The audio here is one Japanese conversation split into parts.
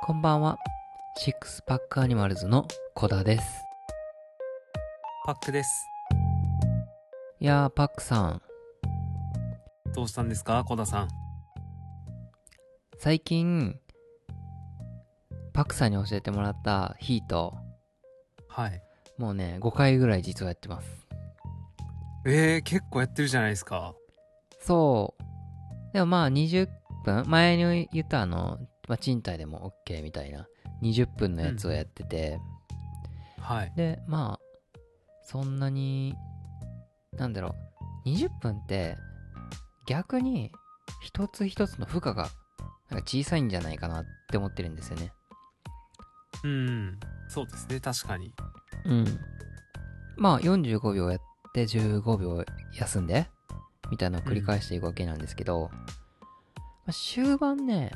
こんばんは、シックスパックアニマルズの小田です。パックです。いやー、パックさん、どうしたんですか？小田さん、最近パックさんに教えてもらったヒート、はい、もうね5回ぐらい実はやってます。結構やってるじゃないですか。そう、でもまあ20分、前に言った賃貸でも OK みたいな20分のやつをやってて、うん、はい。でまあそんなに20分って逆に一つ一つの負荷がなんか小さいんじゃないかなって思ってるんですよね。うん、そうですね、確かに。うん、まあ45秒やって15秒休んでみたいなのを繰り返していくわけなんですけど、まあ、終盤ね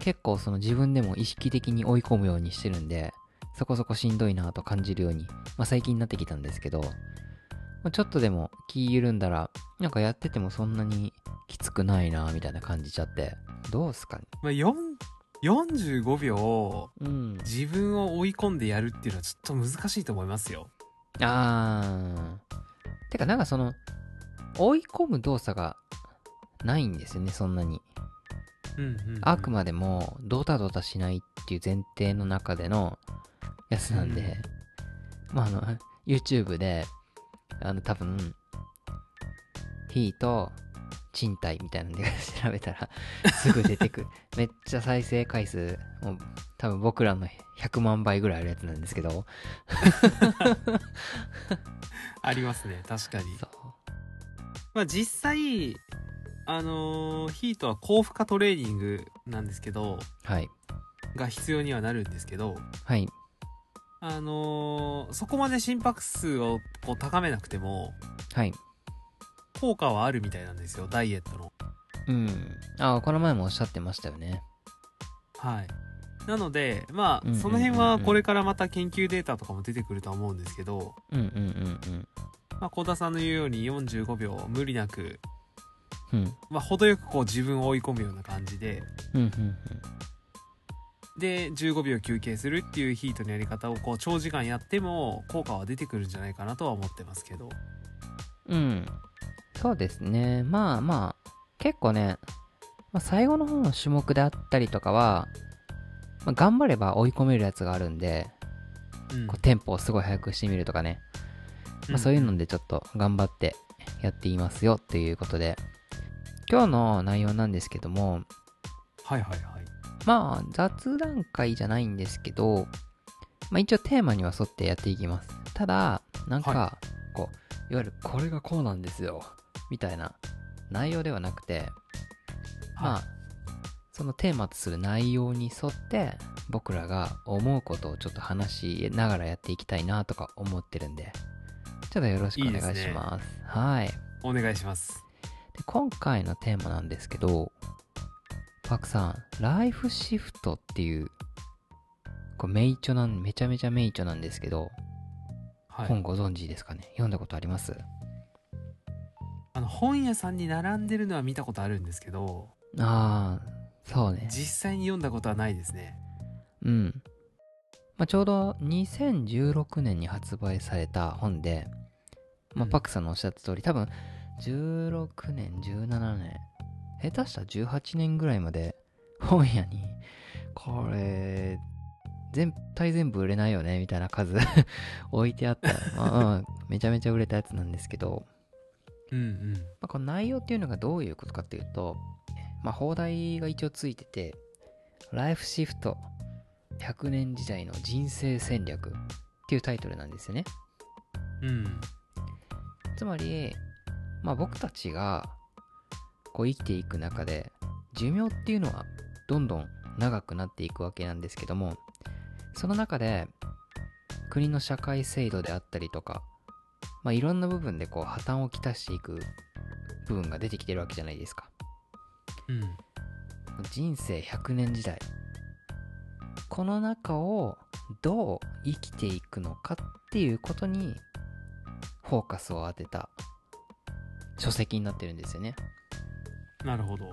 結構その自分でも意識的に追い込むようにしてるんで、そこそこしんどいなと感じるように、まあ、最近になってきたんですけど、まあ、ちょっとでも気緩んだらなんかやっててもそんなにきつくないなみたいな感じちゃって、どうすかね、まあ、45秒、うん、自分を追い込んでやるっていうのはちょっと難しいと思いますよ。てかなんかその追い込む動作がないんですよね、そんなに。うんうんうん、あくまでもドタドタしないっていう前提の中でのやつなんで、うん、まあYouTube で多分ヒート賃貸みたいなんで調べたらすぐ出てくるめっちゃ再生回数もう多分僕らの100万倍ぐらいあるやつなんですけどありますね、確かに。そう、まあ実際ヒートは高負荷トレーニングなんですけど、はい、が必要にはなるんですけど、はい、そこまで心拍数をこう高めなくても、はい、効果はあるみたいなんですよ、ダイエットの。うん。この前もおっしゃってましたよね。はい。なので、まあ、その辺はこれからまた研究データとかも出てくるとは思うんですけど、まあ、小田さんの言うように45秒無理なく、うん、まあ程よくこう自分を追い込むような感じで、うんうんうん、で15秒休憩するっていうヒートのやり方をこう長時間やっても効果は出てくるんじゃないかなとは思ってますけど。うん、そうですね。まあ結構ね、最後の方の種目であったりとかは、頑張れば追い込めるやつがあるんで、うん、こうテンポをすごい速くしてみるとかね、そういうのでちょっと頑張ってやっていますよっていうことで、今日の内容なんですけども、はいはいはい、まあ雑談会じゃないんですけど、まあ一応テーマには沿ってやっていきます。ただなんかこう、いわゆるこれがこうなんですよみたいな内容ではなくて、まあそのテーマとする内容に沿って僕らが思うことをちょっと話しながらやっていきたいなとか思ってるんで、ちょっとよろしくお願いします。いいですね。はい。お願いします。今回のテーマなんですけど、パクさん、ライフシフトっていう、これめちゃめちゃ名著なんですけど、はい、本ご存知ですかね？読んだことあります？本屋さんに並んでるのは見たことあるんですけど、そうね。実際に読んだことはないですね。うん。まあ、ちょうど2016年に発売された本で、まあ、パクさんのおっしゃった通り、多分16年、17年、下手したら18年ぐらいまで本屋に、これ、全部売れないよね、みたいな数置いてあった、めちゃめちゃ売れたやつなんですけど、この内容っていうのがどういうことかっていうと、まあ、放題が一応ついてて、ライフシフト、100年時代の人生戦略っていうタイトルなんですよね。うん。つまり、まあ、僕たちがこう生きていく中で寿命っていうのはどんどん長くなっていくわけなんですけども、その中で国の社会制度であったりとか、まあ、いろんな部分でこう破綻をきたしていく部分が出てきてるわけじゃないですか。うん。人生100年時代。この中をどう生きていくのかっていうことにフォーカスを当てた書籍になってるんですよね。なるほど。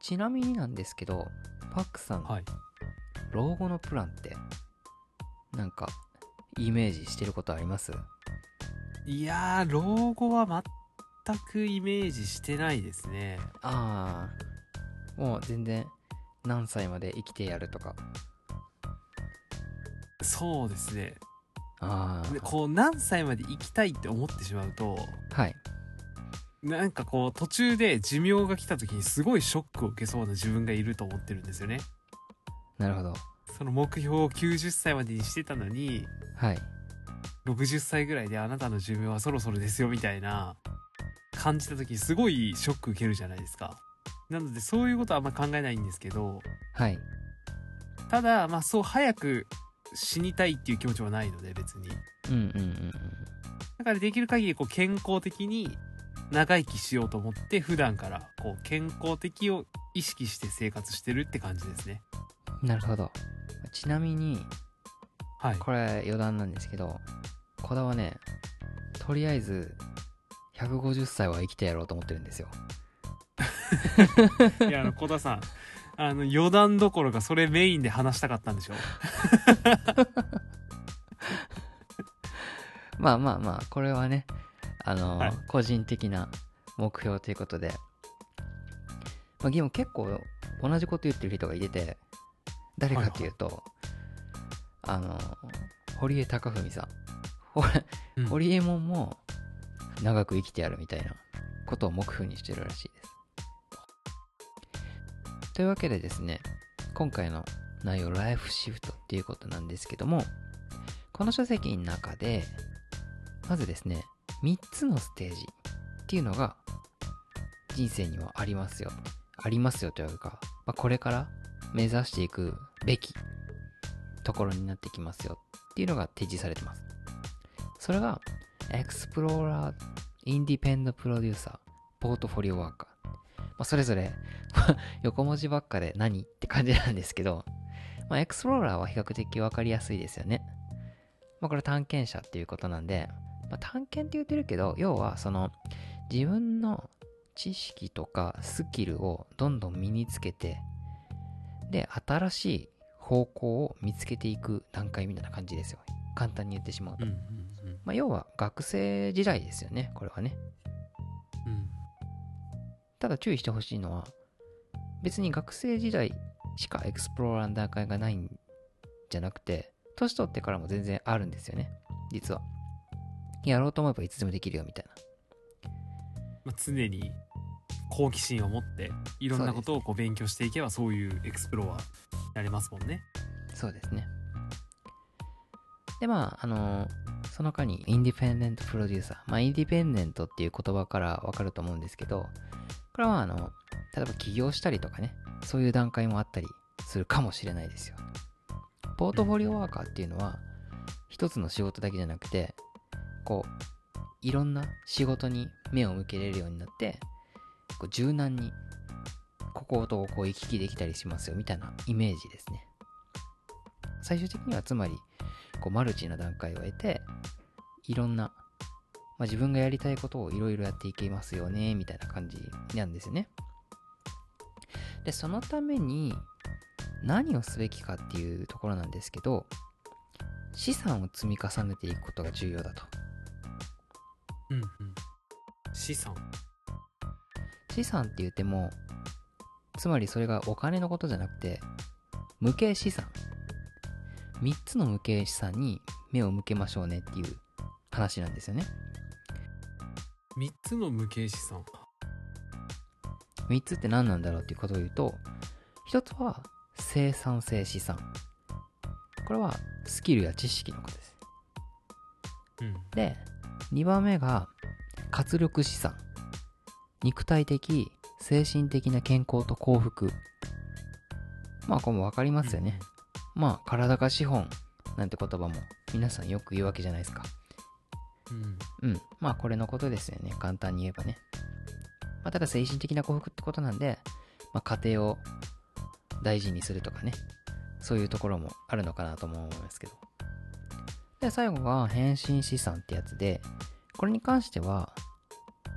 ちなみになんですけど、パックさん、はい、老後のプランってなんかイメージしてることあります？いやー、老後は全くイメージしてないですね。ああ、もう全然何歳まで生きてやるとか。そうですね。ああ、こう何歳まで生きたいって思ってしまうと、はい、なんかこう途中で寿命が来た時にすごいショックを受けそうな自分がいると思ってるんですよね。なるほど。その目標を90歳までにしてたのに、はい、60歳ぐらいであなたの寿命はそろそろですよみたいな感じた時にすごいショック受けるじゃないですか。なのでそういうことはあんま考えないんですけど、はい、ただまあそう早く死にたいっていう気持ちはないので別に、だからできる限りこう健康的に長生きしようと思って普段からこう健康的を意識して生活してるって感じですね。なるほど。ちなみに、はい、これ余談なんですけど、こだはねとりあえず150歳は生きてやろうと思ってるんですよ。いや、こださん余談どころかそれメインで話したかったんでしょ。まあまあまあ、これはねはい、個人的な目標ということで、まあ、でも結構同じこと言ってる人がいてて、誰かというと、はいはい、堀江貴文さん、堀江門も長く生きてやるみたいなことを目標にしてるらしいです。というわけでですね、今回の内容ライフシフトっていうことなんですけども、この書籍の中でまずですね3つのステージっていうのが人生にはありますよというか、まあ、これから目指していくべきところになってきますよっていうのが提示されてます。それがエクスプローラー、インディペンデントプロデューサー、ポートフォリオワーカー、まあ、それぞれ横文字ばっかで何って感じなんですけど、まあ、エクスプローラーは比較的分かりやすいですよね。まあ、これ探検者っていうことなんで、まあ、探検って言ってるけど、要はその自分の知識とかスキルをどんどん身につけて、で新しい方向を見つけていく段階みたいな感じですよ。簡単に言ってしまうと、まあ、要は学生時代ですよね、これはね。ただ注意してほしいのは、別に学生時代しかエクスプローラーの段階がないんじゃなくて、年取ってからも全然あるんですよね、実は。やろうと思えばいつでもできるよみたいな。常に好奇心を持っていろんなことをこう勉強していけば、そういうエクスプローラーになれますもんね。そうですね。でまあその他にインディペンデントプロデューサー、まあ、インディペンデントっていう言葉から分かると思うんですけど、これは例えば起業したりとかね、そういう段階もあったりするかもしれないですよ。ポートフォリオワーカーっていうのは一つの仕事だけじゃなくて、こういろんな仕事に目を向けれるようになって、こう柔軟にこことこう行き来できたりしますよみたいなイメージですね。最終的にはつまりこうマルチな段階を得て、いろんな、まあ、自分がやりたいことをいろいろやっていけますよねみたいな感じなんですよね。でそのために何をすべきかっていうところなんですけど、資産を積み重ねていくことが重要だと。資産って言っても、つまりそれがお金のことじゃなくて、無形資産、3つの無形資産に目を向けましょうねっていう話なんですよね。3つの無形資産、3つって何なんだろうっていうことを言うと、1つは生産性資産、これはスキルや知識のことです、で2番目が活力資産、肉体的精神的な健康と幸福、まあこれも分かりますよね、まあ体が資本なんて言葉も皆さんよく言うわけじゃないですか。まあこれのことですよね、簡単に言えばね。まあ、ただ精神的な幸福ってことなんで、まあ、家庭を大事にするとかね、そういうところもあるのかなとも思いますけど。で最後が変身資産ってやつで、これに関しては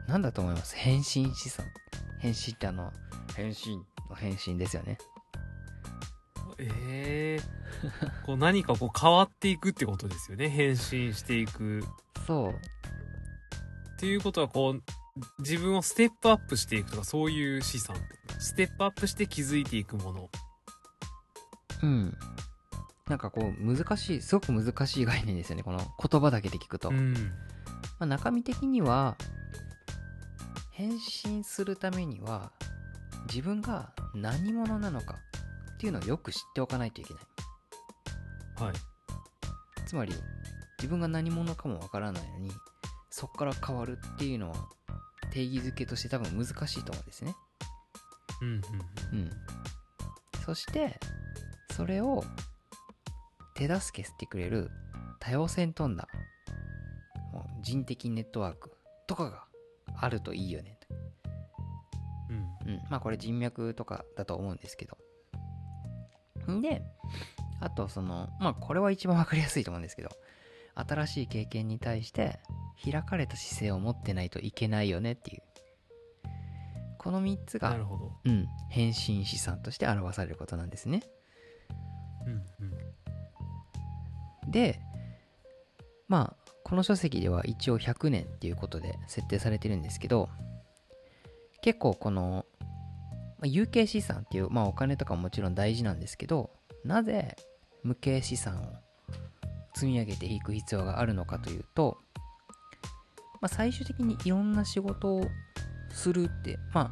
何だと思います？変身資産。変身って変身の変身ですよね。こう何かこう変わっていくってことですよね。変身していく。そう。っていうことはこう自分をステップアップしていくとかそういう資産。ステップアップして気づいていくもの。うん。なんかこう難しい、すごく難しい概念ですよね。この言葉だけで聞くと。うん。まあ、中身的には変身するためには自分が何者なのかっていうのをよく知っておかないといけない。はい、つまり自分が何者かもわからないのにそこから変わるっていうのは定義づけとして多分難しいと思うんですね。そしてそれを手助けしてくれる多様性に富んだ人的ネットワークとかがあるといいよね。まあこれ人脈とかだと思うんですけど。であとそのまあこれは一番わかりやすいと思うんですけど、新しい経験に対して開かれた姿勢を持ってないといけないよねっていう、この3つが、なるほど、うん、変身資産として表されることなんですね。でまあこの書籍では一応100年っていうことで設定されてるんですけど、結構この有形資産っていう、まあ、お金とかももちろん大事なんですけど、なぜ無形資産を積み上げていく必要があるのかというと、まあ、最終的にいろんな仕事をするって、まあ、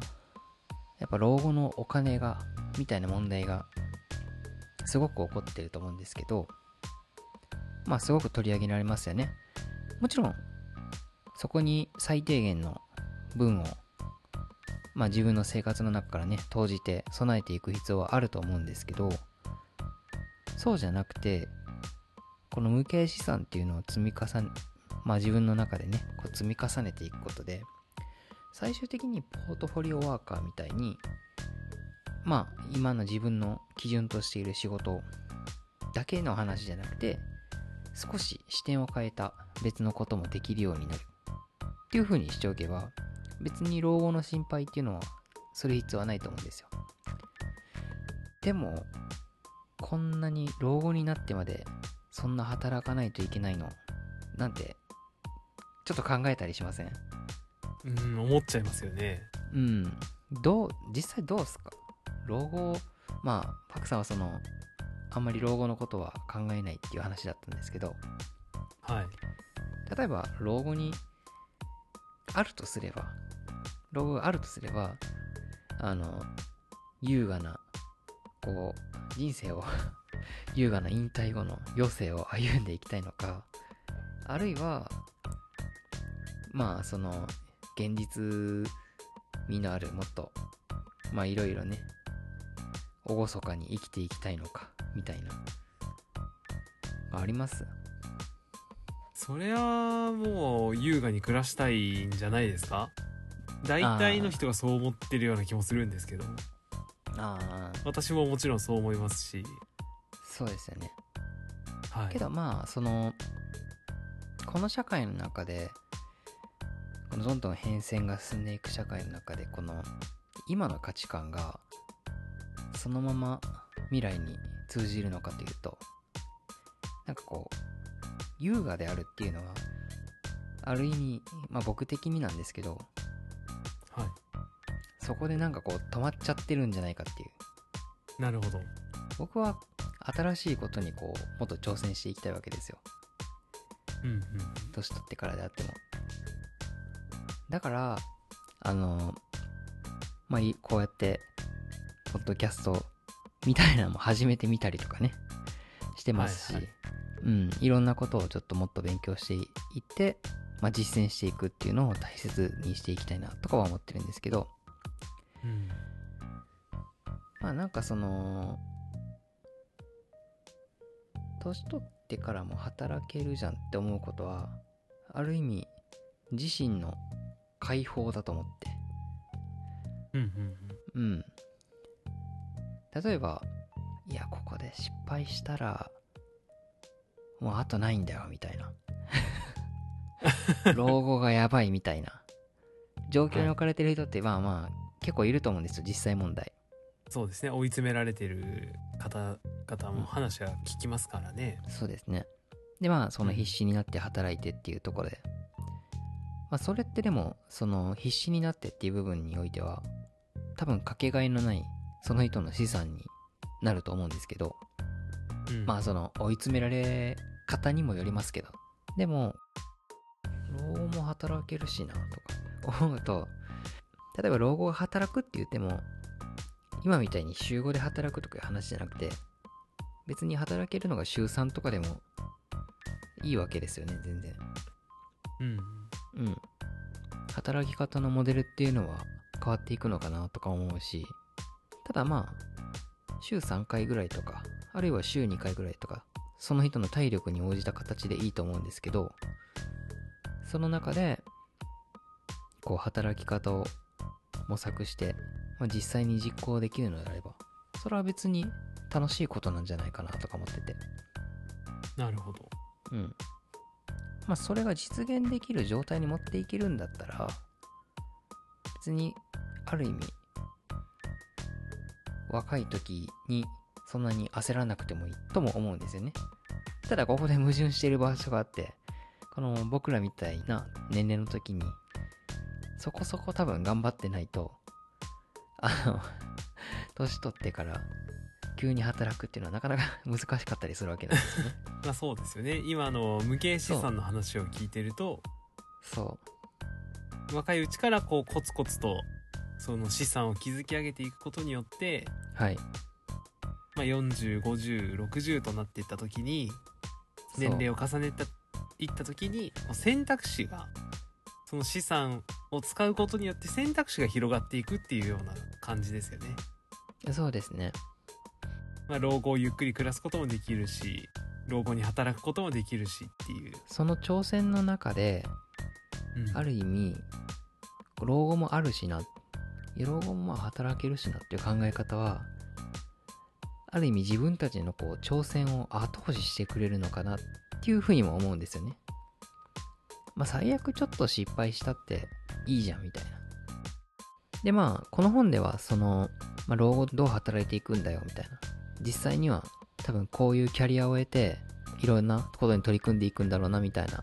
やっぱ老後のお金がみたいな問題がすごく起こってると思うんですけど、まあすごく取り上げられますよね。もちろんそこに最低限の分をまあ自分の生活の中からね投じて備えていく必要はあると思うんですけど、そうじゃなくてこの無形資産っていうのを積み重ね、まあ自分の中でねこう積み重ねていくことで、最終的にポートフォリオワーカーみたいにまあ今の自分の基準としている仕事だけの話じゃなくて、少し視点を変えた別のこともできるようになるっていう風にしておけば、別に老後の心配っていうのはする必要はないと思うんですよ。でもこんなに老後になってまでそんな働かないといけないのなんてちょっと考えたりしません？思っちゃいますよね。実際どうですか？老後、まあパクさんはそのあんまり老後のことは考えないっていう話だったんですけど、はい。例えば老後にあるとすれば、老後があるとすれば、優雅なこう人生を優雅な引退後の余生を歩んでいきたいのか、あるいはまあその現実味のあるもっとまあいろいろね厳かに生きていきたいのかみたいなあります？それはもう優雅に暮らしたいんじゃないですか？大体の人がそう思ってるような気もするんですけど。私ももちろんそう思いますし。そうですよね、はい、けどまあそのこの社会の中でどんどん変遷が進んでいく社会の中で、この今の価値観がそのまま未来に通じるのかというと、なんかこう優雅であるっていうのはある意味、まあ、僕的になんですけど、はい、そこでなんかこう止まっちゃってるんじゃないかっていう。なるほど。僕は新しいことにこうもっと挑戦していきたいわけですよ。年取ってからであっても。だからまあこうやってポッドキャストみたいなのも始めてみたりとかねしてますし、いろんなことをちょっともっと勉強していって、まあ、実践していくっていうのを大切にしていきたいなとかは思ってるんですけど、まあなんかその年取ってからも働けるじゃんって思うことはある意味自身の解放だと思って。例えばいやここで失敗したらもうあとないんだよみたいな老後がやばいみたいな状況に置かれてる人ってまあまあ結構いると思うんですよ、実際問題。そうですね、追い詰められてる方方も話は聞きますからね、うん、そうですね。でまあその必死になって働いてっていうところで、まあ、それってでもその必死になってっていう部分においては多分かけがえのないその人の資産になると思うんですけど、うん、まあその追い詰められ方にもよりますけど、でも老後も働けるしなとか思うと、例えば老後が働くって言っても今みたいに週5で働くとかいう話じゃなくて、別に働けるのが週3とかでもいいわけですよね、全然。うんうん。働き方のモデルっていうのは変わっていくのかなとか思うし、ただまあ週3回ぐらいとか、あるいは週2回ぐらいとか、その人の体力に応じた形でいいと思うんですけど、その中でこう働き方を模索して、まあ、実際に実行できるのであれば、それは別に楽しいことなんじゃないかなとか思ってて。なるほど。うん。まあそれが実現できる状態に持っていけるんだったら、別にある意味若い時にそんなに焦らなくてもいいとも思うんですよね。ただここで矛盾している場所があって、この僕らみたいな年齢の時にそこそこ多分頑張ってないと、年取ってから急に働くっていうのはなかなか難しかったりするわけなんですよね。まあそうですよね。今の無形資産の話を聞いてると、そう若いうちからこうコツコツとその資産を築き上げていくことによって、はい、まあ、40、50、60となっていった時に、年齢を重ねていった時に選択肢が、その資産を使うことによって選択肢が広がっていくっていうような感じですよね。そうですね。まあ、老後をゆっくり暮らすこともできるし、老後に働くこともできるしっていう、その挑戦の中で、うん、ある意味老後もあるしな、老後も働けるしなっていう考え方は、ある意味自分たちのこう挑戦を後押ししてくれるのかなっていうふうにも思うんですよね。まあ最悪ちょっと失敗したっていいじゃんみたいな。でまあこの本ではその、まあ、老後どう働いていくんだよみたいな、実際には多分こういうキャリアを得ていろんなことに取り組んでいくんだろうなみたいな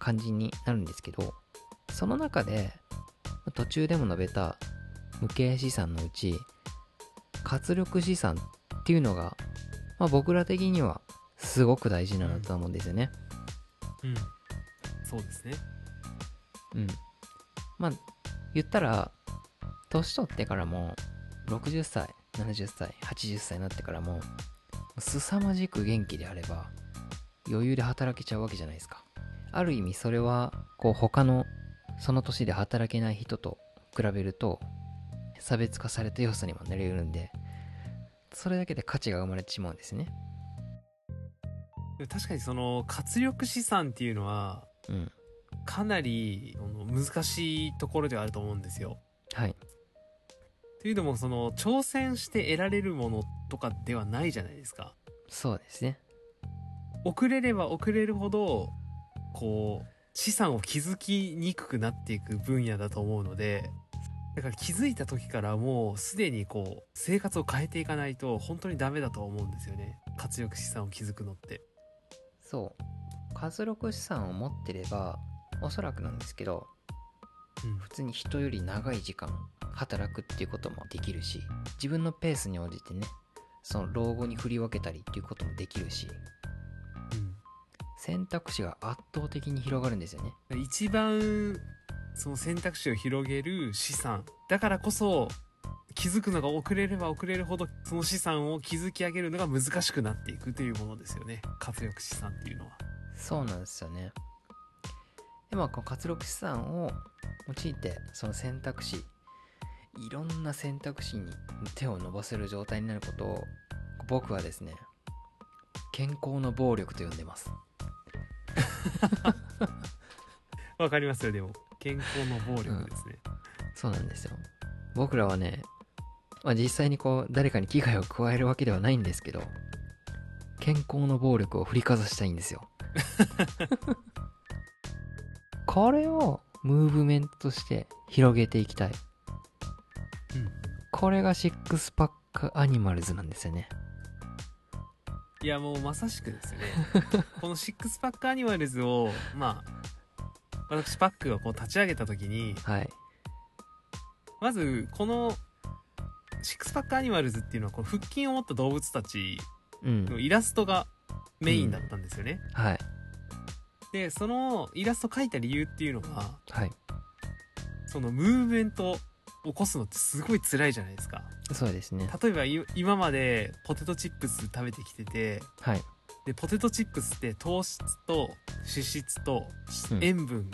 感じになるんですけど、その中で途中でも述べた無形資産のうち活力資産っていうのが、まあ、僕ら的にはすごく大事なのだと思うんですよね。うん、うん、そうですね。うん。まあ言ったら年取ってからも60歳70歳80歳になってからも凄まじく元気であれば余裕で働けちゃうわけじゃないですか。ある意味それはこう他のその年で働けない人と比べると差別化された要素にもなり得るんで、それだけで価値が生まれてしまうんですね。確かにその活力資産っていうのは、うん、かなり難しいところではあると思うんですよ。はい。というのもその挑戦して得られるものとかではないじゃないですか。そうですね。遅れれば遅れるほどこう資産を築きにくくなっていく分野だと思うので、だから気づいた時からもうすでにこう生活を変えていかないと本当にダメだと思うんですよね。活力資産を築くのって。そう。活力資産を持ってればおそらくなんですけど、うん、普通に人より長い時間働くっていうこともできるし、自分のペースに応じてね、その老後に振り分けたりっていうこともできるし、うん、選択肢が圧倒的に広がるんですよね。一番その選択肢を広げる資産だからこそ、気づくのが遅れれば遅れるほどその資産を築き上げるのが難しくなっていくというものですよね、活力資産っていうのは。そうなんですよね。でもこの活力資産を用いてその選択肢、いろんな選択肢に手を伸ばせる状態になることを僕はですね、健康の暴力と呼んでます。わかりますよ。でも健康の暴力ですね。うん、そうなんですよ。僕らはね、まあ、実際にこう誰かに危害を加えるわけではないんですけど、健康の暴力を振りかざしたいんですよ。これをムーブメントとして広げていきたい。これがシックスパックアニマルズなんですよね。いやもうまさしくですねこのシックスパックアニマルズを、まあ、私パックがこう立ち上げた時に、はい、まずこのシックスパックアニマルズっていうのはこの腹筋を持った動物たちのイラストがメインだったんですよね、うんうん、はい。でそのイラスト描いた理由っていうのが、はい、そのムーブメント起こすのってすごい辛いじゃないですか。そうですね。例えば今までポテトチップス食べてきてて、はい、でポテトチップスって糖質と脂質と塩分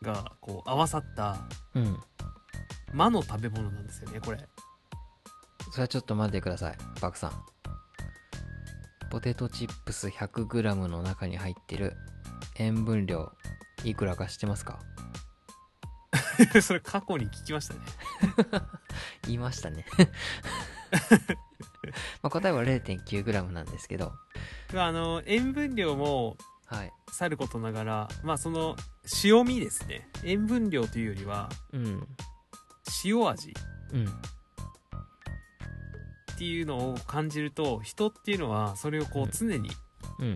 がこう合わさった魔の食べ物なんですよねこれ。それはちょっと待ってくださいパクさん。ポテトチップス 100g の中に入ってる塩分量いくらか知ってますか？それ過去に聞きましたね言いましたねまあ答えは 0.9g なんですけど、あの塩分量もさることながら、はい、まあその塩味ですね、塩分量というよりは、うん、塩味、うん、っていうのを感じると人っていうのはそれをこう常に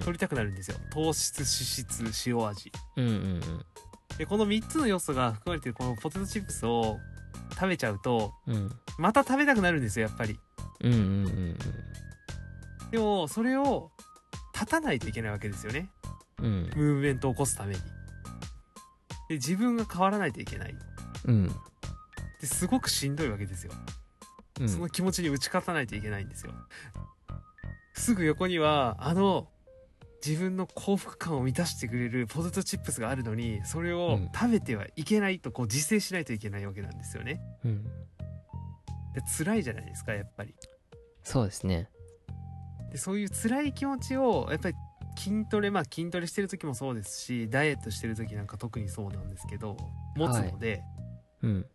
取りたくなるんですよ、うん、糖質脂質塩味、うんうんうん、でこの3つの要素が含まれているこのポテトチップスを食べちゃうと、うん、また食べたくなるんですよやっぱり、うんうんうんうん、でもそれを断たないといけないわけですよね、うん、ムーブメントを起こすために。で自分が変わらないといけない、うん、ですごくしんどいわけですよ、うん、その気持ちに打ち勝たないといけないんですよすぐ横にはあの自分の幸福感を満たしてくれるポテトチップスがあるのにそれを食べてはいけないとこう自制しないといけないわけなんですよね、うん、で辛いじゃないですかやっぱり。そうですね。でそういう辛い気持ちをやっぱり筋トレ、まあ筋トレしてる時もそうですしダイエットしてる時なんか特にそうなんですけど持つので、はい、うん、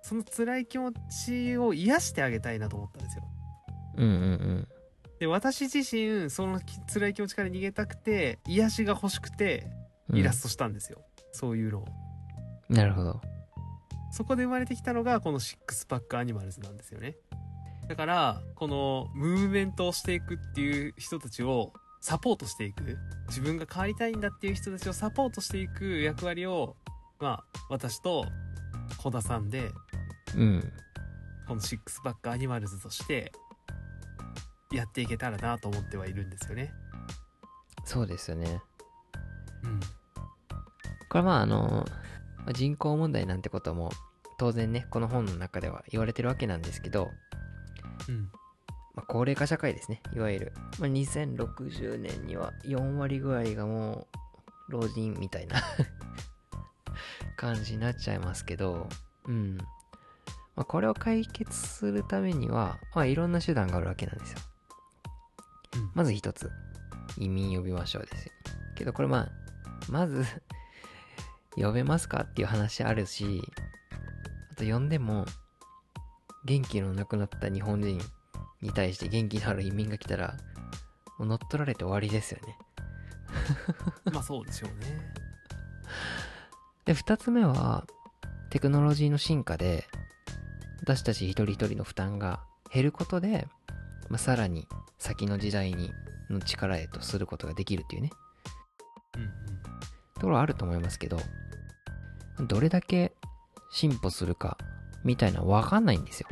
その辛い気持ちを癒してあげたいなと思ったんですよ。うんうんうん。で私自身その辛い気持ちから逃げたくて癒しが欲しくてイラストしたんですよ、うん、そういうのを。なるほど。そこで生まれてきたのがこのシックスパックアニマルズなんですよね。だからこのムーブメントをしていくっていう人たちをサポートしていく、自分が変わりたいんだっていう人たちをサポートしていく役割を、まあ私と小田さんで、うん、このシックスパックアニマルズとしてやっていけたらなと思ってはいるんですよね。そうですよね、うん、これまあ人口問題なんてことも当然ねこの本の中では言われてるわけなんですけど、うん、まあ、高齢化社会ですねいわゆる、まあ、2060年には4割ぐらいがもう老人みたいな感じになっちゃいますけど、うん、まあ、これを解決するためには、まあ、いろんな手段があるわけなんですよ。まず一つ、移民呼びましょうですよ。けどこれまあまず呼べますかっていう話あるし、あと呼んでも元気のなくなった日本人に対して元気のある移民が来たらもう乗っ取られて終わりですよねまあそうでしょうね。で2つ目はテクノロジーの進化で私たち一人一人の負担が減ることで、まあ、さらに先の時代にの力へとすることができるっていうね、うんうん、ところはあると思いますけど、どれだけ進歩するかみたいな分かんないんですよ。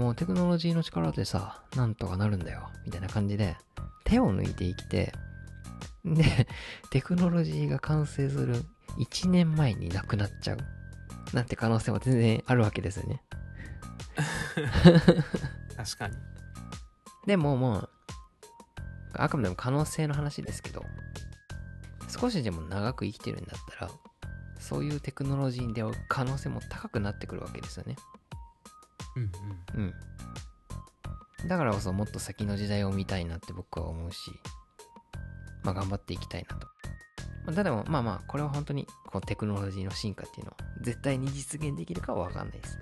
もうテクノロジーの力でさなんとかなるんだよみたいな感じで手を抜いて生きて、でテクノロジーが完成する1年前になくなっちゃうなんて可能性も全然あるわけですよね確かに。でもまああくまでも可能性の話ですけど、少しでも長く生きてるんだったらそういうテクノロジーに出会う可能性も高くなってくるわけですよね。うんうんうん。だからこそもっと先の時代を見たいなって僕は思うし、まあ頑張っていきたいなと。ただまあまあこれは本当にこうテクノロジーの進化っていうのは絶対に実現できるかは分かんないです。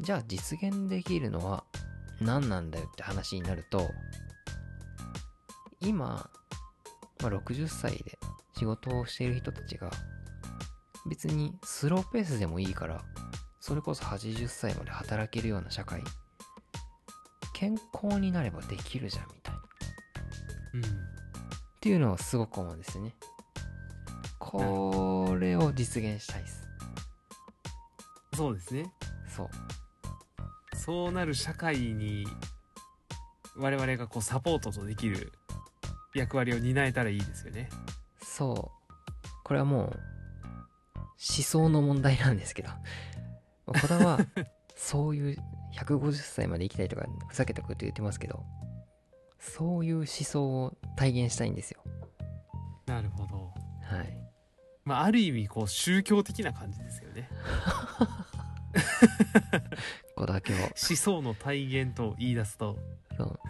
じゃあ実現できるのは何なんだよって話になると、今、まあ、60歳で仕事をしている人たちが別にスローペースでもいいからそれこそ80歳まで働けるような社会、健康になればできるじゃんみたいな、っていうのをすごく思うんですよね。これを実現したいです。そうですね。そうなる社会に我々がこうサポートとできる役割を担えたらいいですよね。そう。これはもう思想の問題なんですけど、これはそういう150歳まで生きたいとかふざけたこと言ってますけど、そういう思想を体現したいんですよ。なるほど。はい。まあある意味こう宗教的な感じですよね。これだけを思想の体現と言い出すと、そう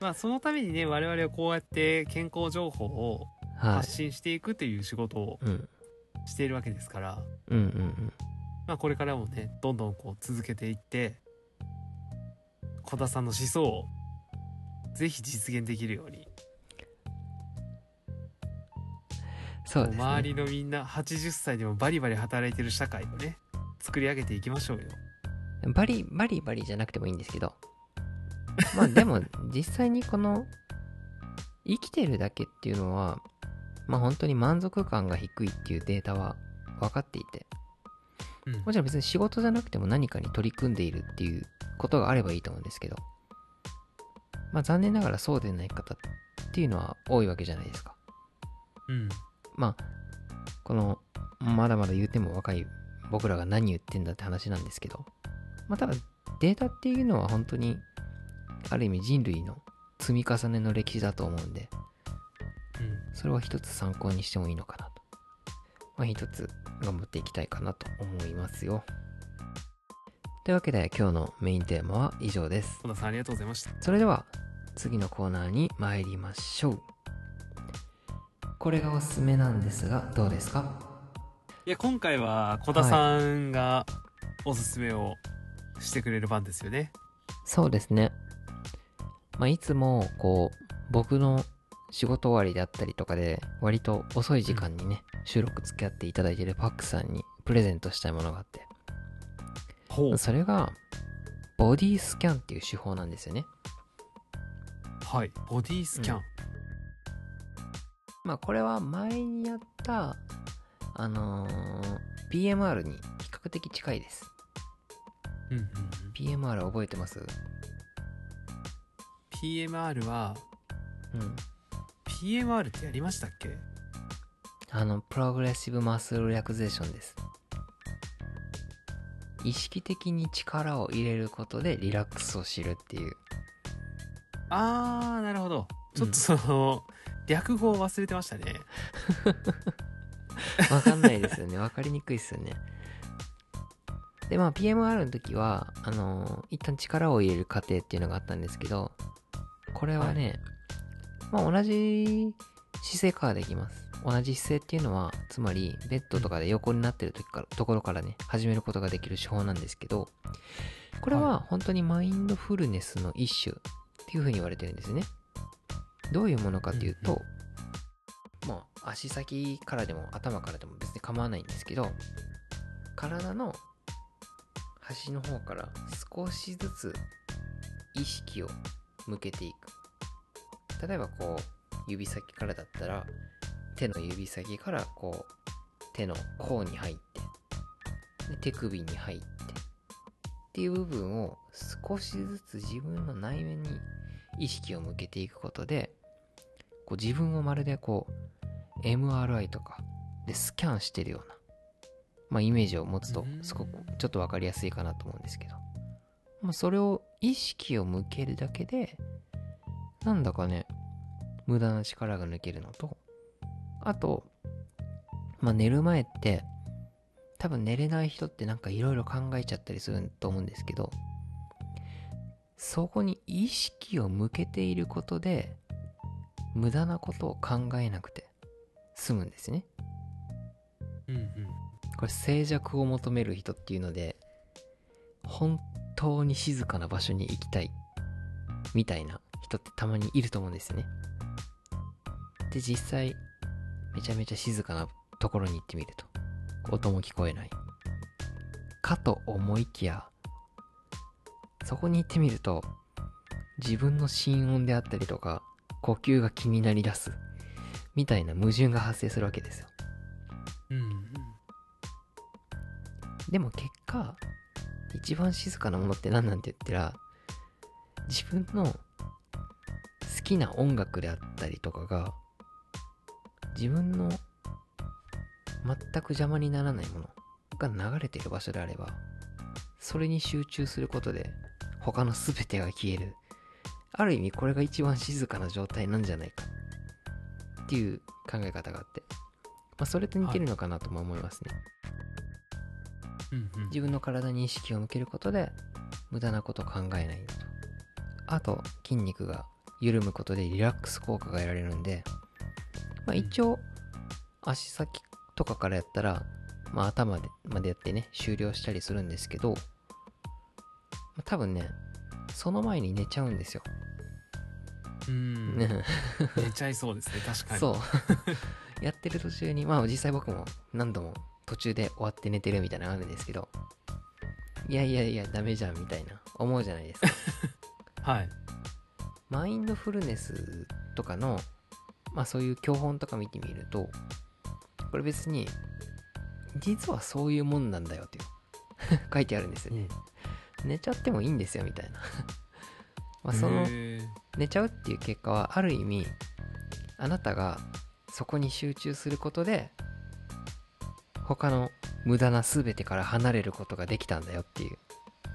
まあそのためにね、我々はこうやって健康情報を発信していくという仕事をしているわけですから、うんうんうんうん、まあこれからもね、どんどんこう続けていって小田さんの思想をぜひ実現できるように。そうですね、周りのみんな80歳でもバリバリ働いてる社会をね、作り上げていきましょうよ。バリじゃなくてもいいんですけど、まあでも実際にこの生きてるだけっていうのは、まあ本当に満足感が低いっていうデータは分かっていて、うん、もちろん別に仕事じゃなくても何かに取り組んでいるっていうことがあればいいと思うんですけど、まあ残念ながらそうでない方っていうのは多いわけじゃないですか。うん。まあこのまだまだ言うても若い僕らが何言ってんだって話なんですけど、まあただデータっていうのは本当にある意味人類の積み重ねの歴史だと思うんで、うん、それは一つ参考にしてもいいのかなと、まあ、一つ頑張っていきたいかなと思いますよ。というわけで今日のメインテーマは以上です。小田さんありがとうございました。それでは次のコーナーに参りましょう。これがおすすめなんですがどうですか。いや今回は小田さんがおすすめをしてくれる番ですよね、はい、そうですね。まあ、いつもこう僕の仕事終わりであったりとかで割と遅い時間にね、収録付き合っていただいているパックさんにプレゼントしたいものがあって、それがボディスキャンっていう手法なんですよね。はい、ボディスキャン、うん、まあこれは前にやったPMR に比較的近いです、うんうんうん、PMR 覚えてます？PMR は、うん、PMR ってやりましたっけ？プログレッシブマッスルリラクゼーションです。意識的に力を入れることでリラックスを知るっていう。あー、なるほど。ちょっとその、うん、略語を忘れてましたね。わかんないですよね。わかりにくいですよね。で、まあ PMR の時は、一旦力を入れる過程っていうのがあったんですけど、これはね、はい、まあ同じ姿勢からできます。同じ姿勢っていうのはつまりベッドとかで横になってる時からところからね始めることができる手法なんですけど、これは本当にマインドフルネスの一種っていう風に言われてるんですね。どういうものかというと、うんうん、まあ足先からでも頭からでも別に構わないんですけど、体の端の方から少しずつ意識を向けていく。例えばこう指先からだったら手の指先からこう手の甲に入ってで手首に入ってっていう部分を少しずつ自分の内面に意識を向けていくことで、こう自分をまるでこう MRI とかでスキャンしてるような、まあ、イメージを持つとすごくちょっと分かりやすいかなと思うんですけど、まあ、それを意識を向けるだけでなんだかね無駄な力が抜けるのと、あと、まあ、寝る前って多分寝れない人ってなんかいろいろ考えちゃったりすると思うんですけど、そこに意識を向けていることで無駄なことを考えなくて済むんですね。うんうん、これ静寂を求める人っていうので本当に静かな場所に行きたいみたいな人ってたまにいると思うんですよね。で実際めちゃめちゃ静かなところに行ってみると音も聞こえないかと思いきや、そこに行ってみると自分の心音であったりとか呼吸が気になりだすみたいな矛盾が発生するわけですよ。うん。でも結果一番静かなものって何なんて言ったら、自分の好きな音楽であったりとかが自分の全く邪魔にならないものが流れている場所であれば、それに集中することで他の全てが消える。ある意味これが一番静かな状態なんじゃないかっていう考え方があって、それと似てるのかなとも思いますね、自分の体に意識を向けることで無駄なことを考えないのと、あと筋肉が緩むことでリラックス効果が得られるんで、一応足先とかからやったら、頭までやってね終了したりするんですけど、多分ねその前に寝ちゃうんですよ。寝ちゃいそうですね。確かにそうやってる途中に、実際僕も何度も途中で終わって寝てるみたいなのがあるんですけど、いやダメじゃんみたいな思うじゃないですかはい。マインドフルネスとかの、そういう教本とか見てみると、これ別に実はそういうもんなんだよっていう書いてあるんですよね、寝ちゃってもいいんですよみたいなその寝ちゃうっていう結果はある意味あなたがそこに集中することで他の無駄な全てから離れることができたんだよっていう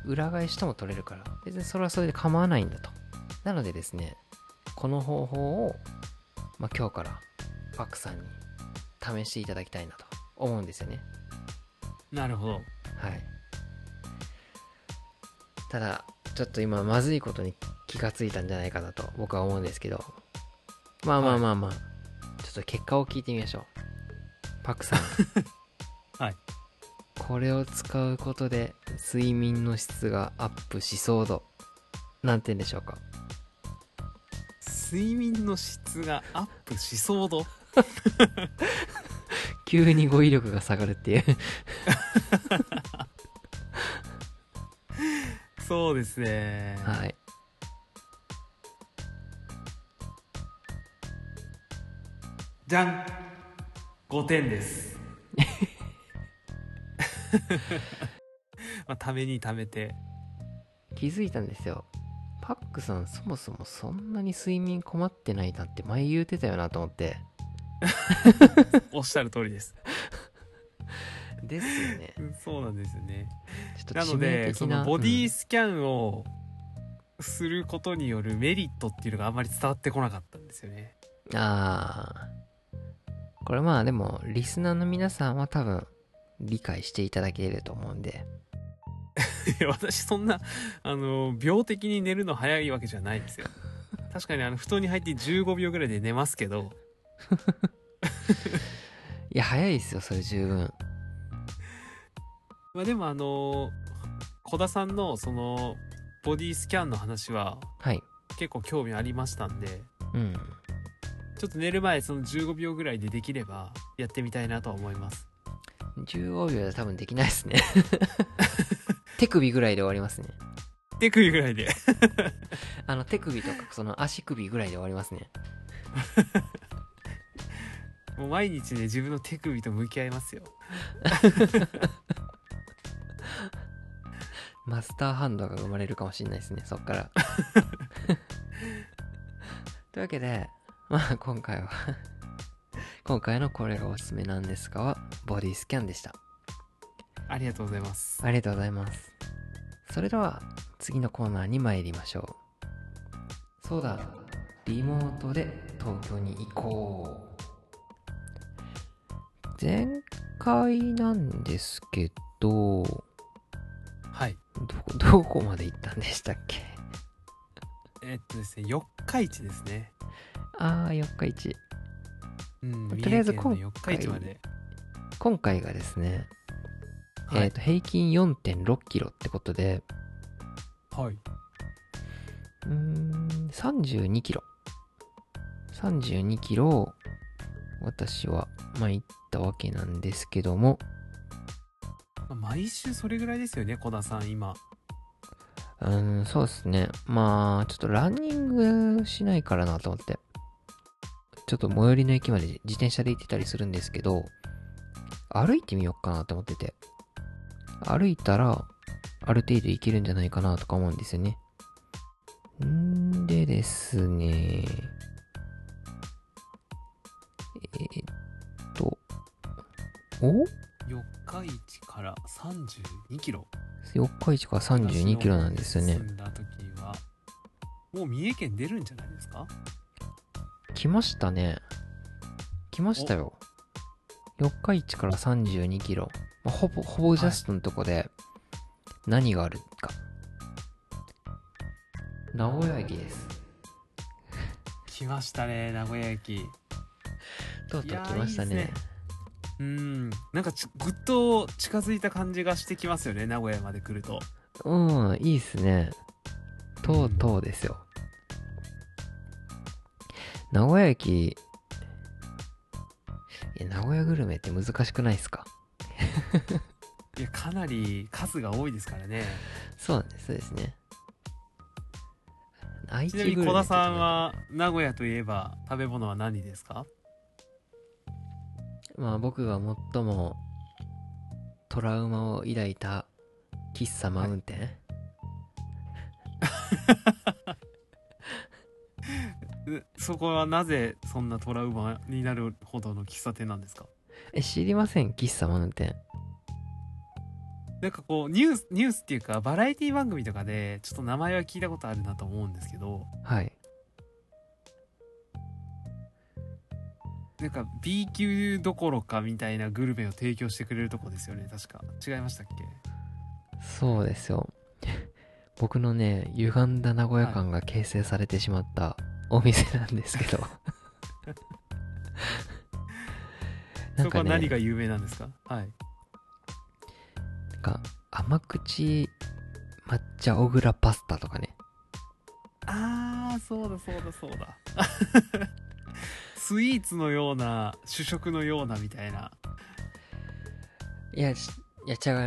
裏返しとも取れるから、別にそれはそれで構わないんだと。なのでですね、この方法を、今日からパクさんに試していただきたいなと思うんですよね。なるほど。はい。ただちょっと今まずいことに気がついたんじゃないかなと僕は思うんですけど、はい、ちょっと結果を聞いてみましょう。パクさんはい。これを使うことで睡眠の質がアップしそう度何点でしょうか？睡眠の質がアップしそう度急に語彙力が下がるっていうそうですね。はい。じゃん。5点です。ためにためて気づいたんですよ。パックさんそもそもそんなに睡眠困ってないなって前言うてたよなと思っておっしゃる通りですですよね。そうなんですよね。ちょっと致命的な、なのでそのボディスキャンをすることによるメリットっていうのがあんまり伝わってこなかったんですよね。これでもリスナーの皆さんは多分理解していただけると思うんで私そんな病的に寝るの早いわけじゃないですよ。確かに布団に入って15秒ぐらいで寝ますけどいや早いですよそれ十分。でも小田さんのそのボディスキャンの話は、はい、結構興味ありましたんで、ちょっと寝る前その15秒ぐらいでできればやってみたいなとは思います。15秒は多分できないですね手首ぐらいで終わりますね。手首ぐらいで手首とかその足首ぐらいで終わりますねもう毎日ね自分の手首と向き合いますよマスターハンドが生まれるかもしれないですねそっからというわけで今回は今回のこれがおすすめなんですかはボディスキャンでした。ありがとうございます。ありがとうございます。それでは次のコーナーに参りましょう。そうだ、リモートで東京に行こう。前回なんですけど、はい、どこまで行ったんでしたっけ？ですね、四日市ですね。四日市。とりあえず今回がですね、はい、平均 4.6 キロってことで、はい、32キロを私は行ったわけなんですけども、毎週それぐらいですよね小田さん今。そうですね。まあ、ちょっとランニングしないからなと思って。ちょっと最寄りの駅まで自転車で行ってたりするんですけど、歩いてみようかなと思ってて。歩いたら、ある程度行けるんじゃないかなとか思うんですよね。んでですね。四日市から32キロ。四日市から32キロなんですよね。住んだ時はもう三重県出るんじゃないですか？来ましたね。来ましたよ。四日市から32キロ。まあ、ほぼジャストのとこで何があるか。はい、名古屋駅です。来ましたね、名古屋駅。とうとう来ましたね。なんかぐっと近づいた感じがしてきますよね、名古屋まで来ると。いいですね。とうとうですよ。名古屋駅、名古屋グルメって難しくないですか？いや、かなり数が多いですからね。そうなんです、そうですね。ちなみに小田さんは名古屋といえば食べ物は何ですか？まあ、僕が最もトラウマを抱いた喫茶マウンテン、はい、そこはなぜそんなトラウマになるほどの喫茶店なんですか？知りません、喫茶マウンテン。なんかこうニュースっていうかバラエティ番組とかでちょっと名前は聞いたことあるなと思うんですけど、はい、なんか B 級どころかみたいなグルメを提供してくれるとこですよね、確か。違いましたっけ？そうですよ。僕のね、歪んだ名古屋感が形成されてしまったお店なんですけど、なんかね、そこは何が有名なんですか？はい。なんか甘口抹茶小倉パスタとかね。ああ、そうだ。スイーツのような主食のようなみたいな。いや違い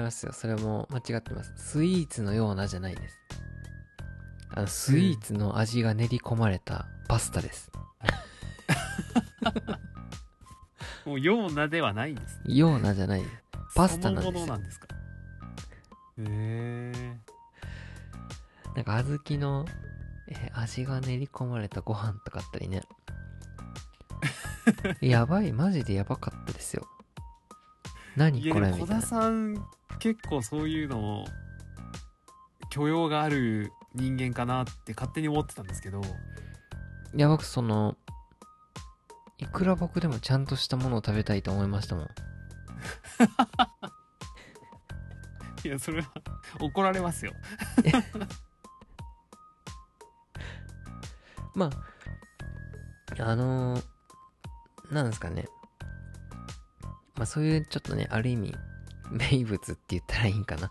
ますよ、それも間違ってます。スイーツのようなじゃないです。スイーツの味が練り込まれたパスタです、もうようなではないんです、ね、ようなじゃないです、パスタなんです。そのものなんですか？なんか小豆の味が練り込まれたご飯とかあったりね。やばい、マジでやばかったですよ。何これみたいな。小田さん結構そういうのを許容がある人間かなって勝手に思ってたんですけど、いや、僕そのいくら僕でもちゃんとしたものを食べたいと思いましたもん。いや、それは怒られますよ。まあなんですかね、まあ、そういうちょっとね、ある意味名物って言ったらいいんかな、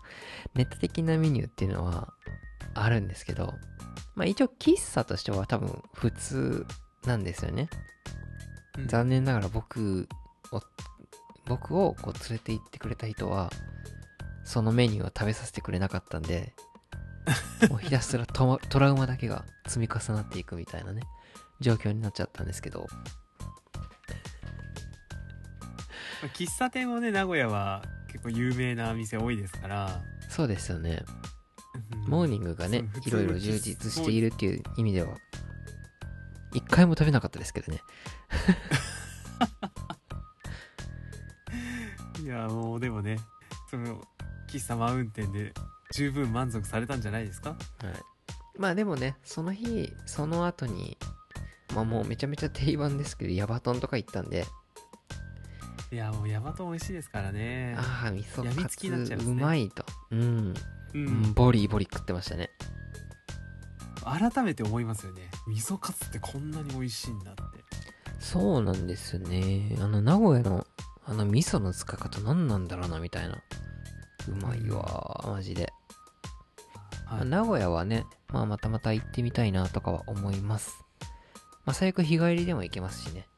ネタ的なメニューっていうのはあるんですけど、まあ、一応喫茶としては多分普通なんですよね、うん、残念ながら僕をこう連れて行ってくれた人はそのメニューを食べさせてくれなかったんで、もうひたすら トラウマだけが積み重なっていくみたいなね、状況になっちゃったんですけど、喫茶店もね、名古屋は結構有名な店多いですから。そうですよね、モーニングがね、いろいろ充実しているっていう意味では一回も食べなかったですけどね。いや、もうでもね、その喫茶マウンテンで十分満足されたんじゃないですか？はい。まあでもね、その日その後に、まあもうめちゃめちゃ定番ですけど、ヤバトンとか行ったんで。いや、もうヤバトン美味しいですからね。ああ、味噌カツうまいと、ボリボリ食ってましたね。改めて思いますよね、味噌カツってこんなに美味しいんだって。そうなんですよね。名古屋の味噌の使い方何なんだろうなみたいな。うまいわマジで、はい。まあ、名古屋はね、まあ、またまた行ってみたいなとかは思います。まあ、最悪日帰りでも行けますしね。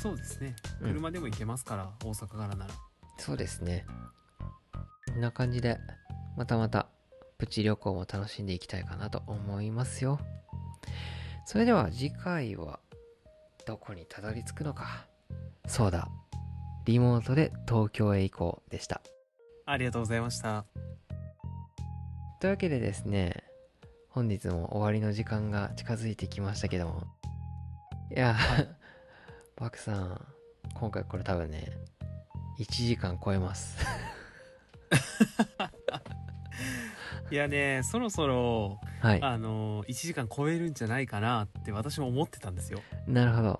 そうですね、車でも行けますから、大阪からなら。そうですね。こんな感じでまたプチ旅行も楽しんでいきたいかなと思いますよ。それでは次回はどこにたどり着くのか。そうだ、リモートで東京へ行こうでした。ありがとうございました。というわけでですね、本日も終わりの時間が近づいてきましたけども、いや、バクさん、今回これ多分ね1時間超えますいやね、そろそろ、はい、1時間超えるんじゃないかなって私も思ってたんですよ。なるほど、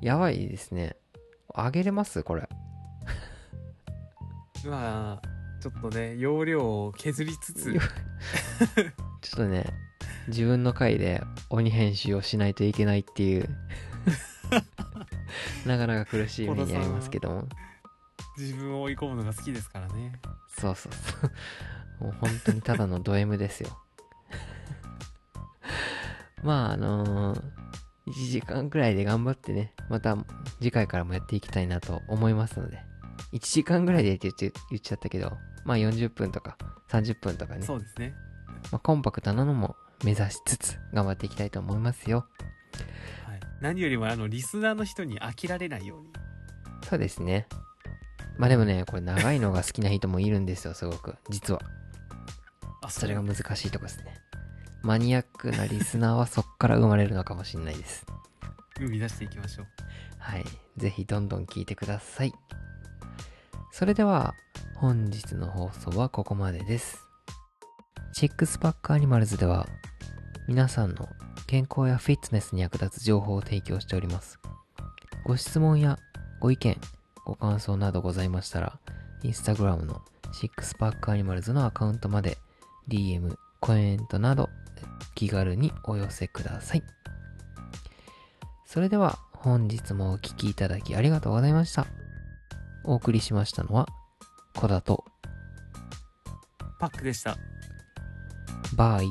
やばいですね。上げれますこれまあちょっとね、容量を削りつつちょっとね、自分の回で鬼編集をしないといけないっていうなかなか苦しい目にありますけども、自分を追い込むのが好きですからね。そうそうそう、もう本当にただのド M ですよまあ1時間くらいで頑張ってね、また次回からもやっていきたいなと思いますので、1時間くらいでって言っちゃったけど、まあ40分とか30分とかね、そうですね、まあ、コンパクトなのも目指しつつ頑張っていきたいと思いますよ。はい、何よりもリスナーの人に飽きられないように。そうですね。まあでもね、これ長いのが好きな人もいるんですよすごく、実は。あ、それが難しいとこですね。マニアックなリスナーはそっから生まれるのかもしれないです。生み出していきましょう。はい、ぜひどんどん聞いてください。それでは本日の放送はここまでです。チックスパックアニマルズでは皆さんの健康やフィットネスに役立つ情報を提供しております。ご質問やご意見、ご感想などございましたら、インスタグラムのシックスパックアニマルズのアカウントまで DM、コメントなど気軽にお寄せください。それでは本日もお聞きいただきありがとうございました。お送りしましたのはコダとパックでした。バイ。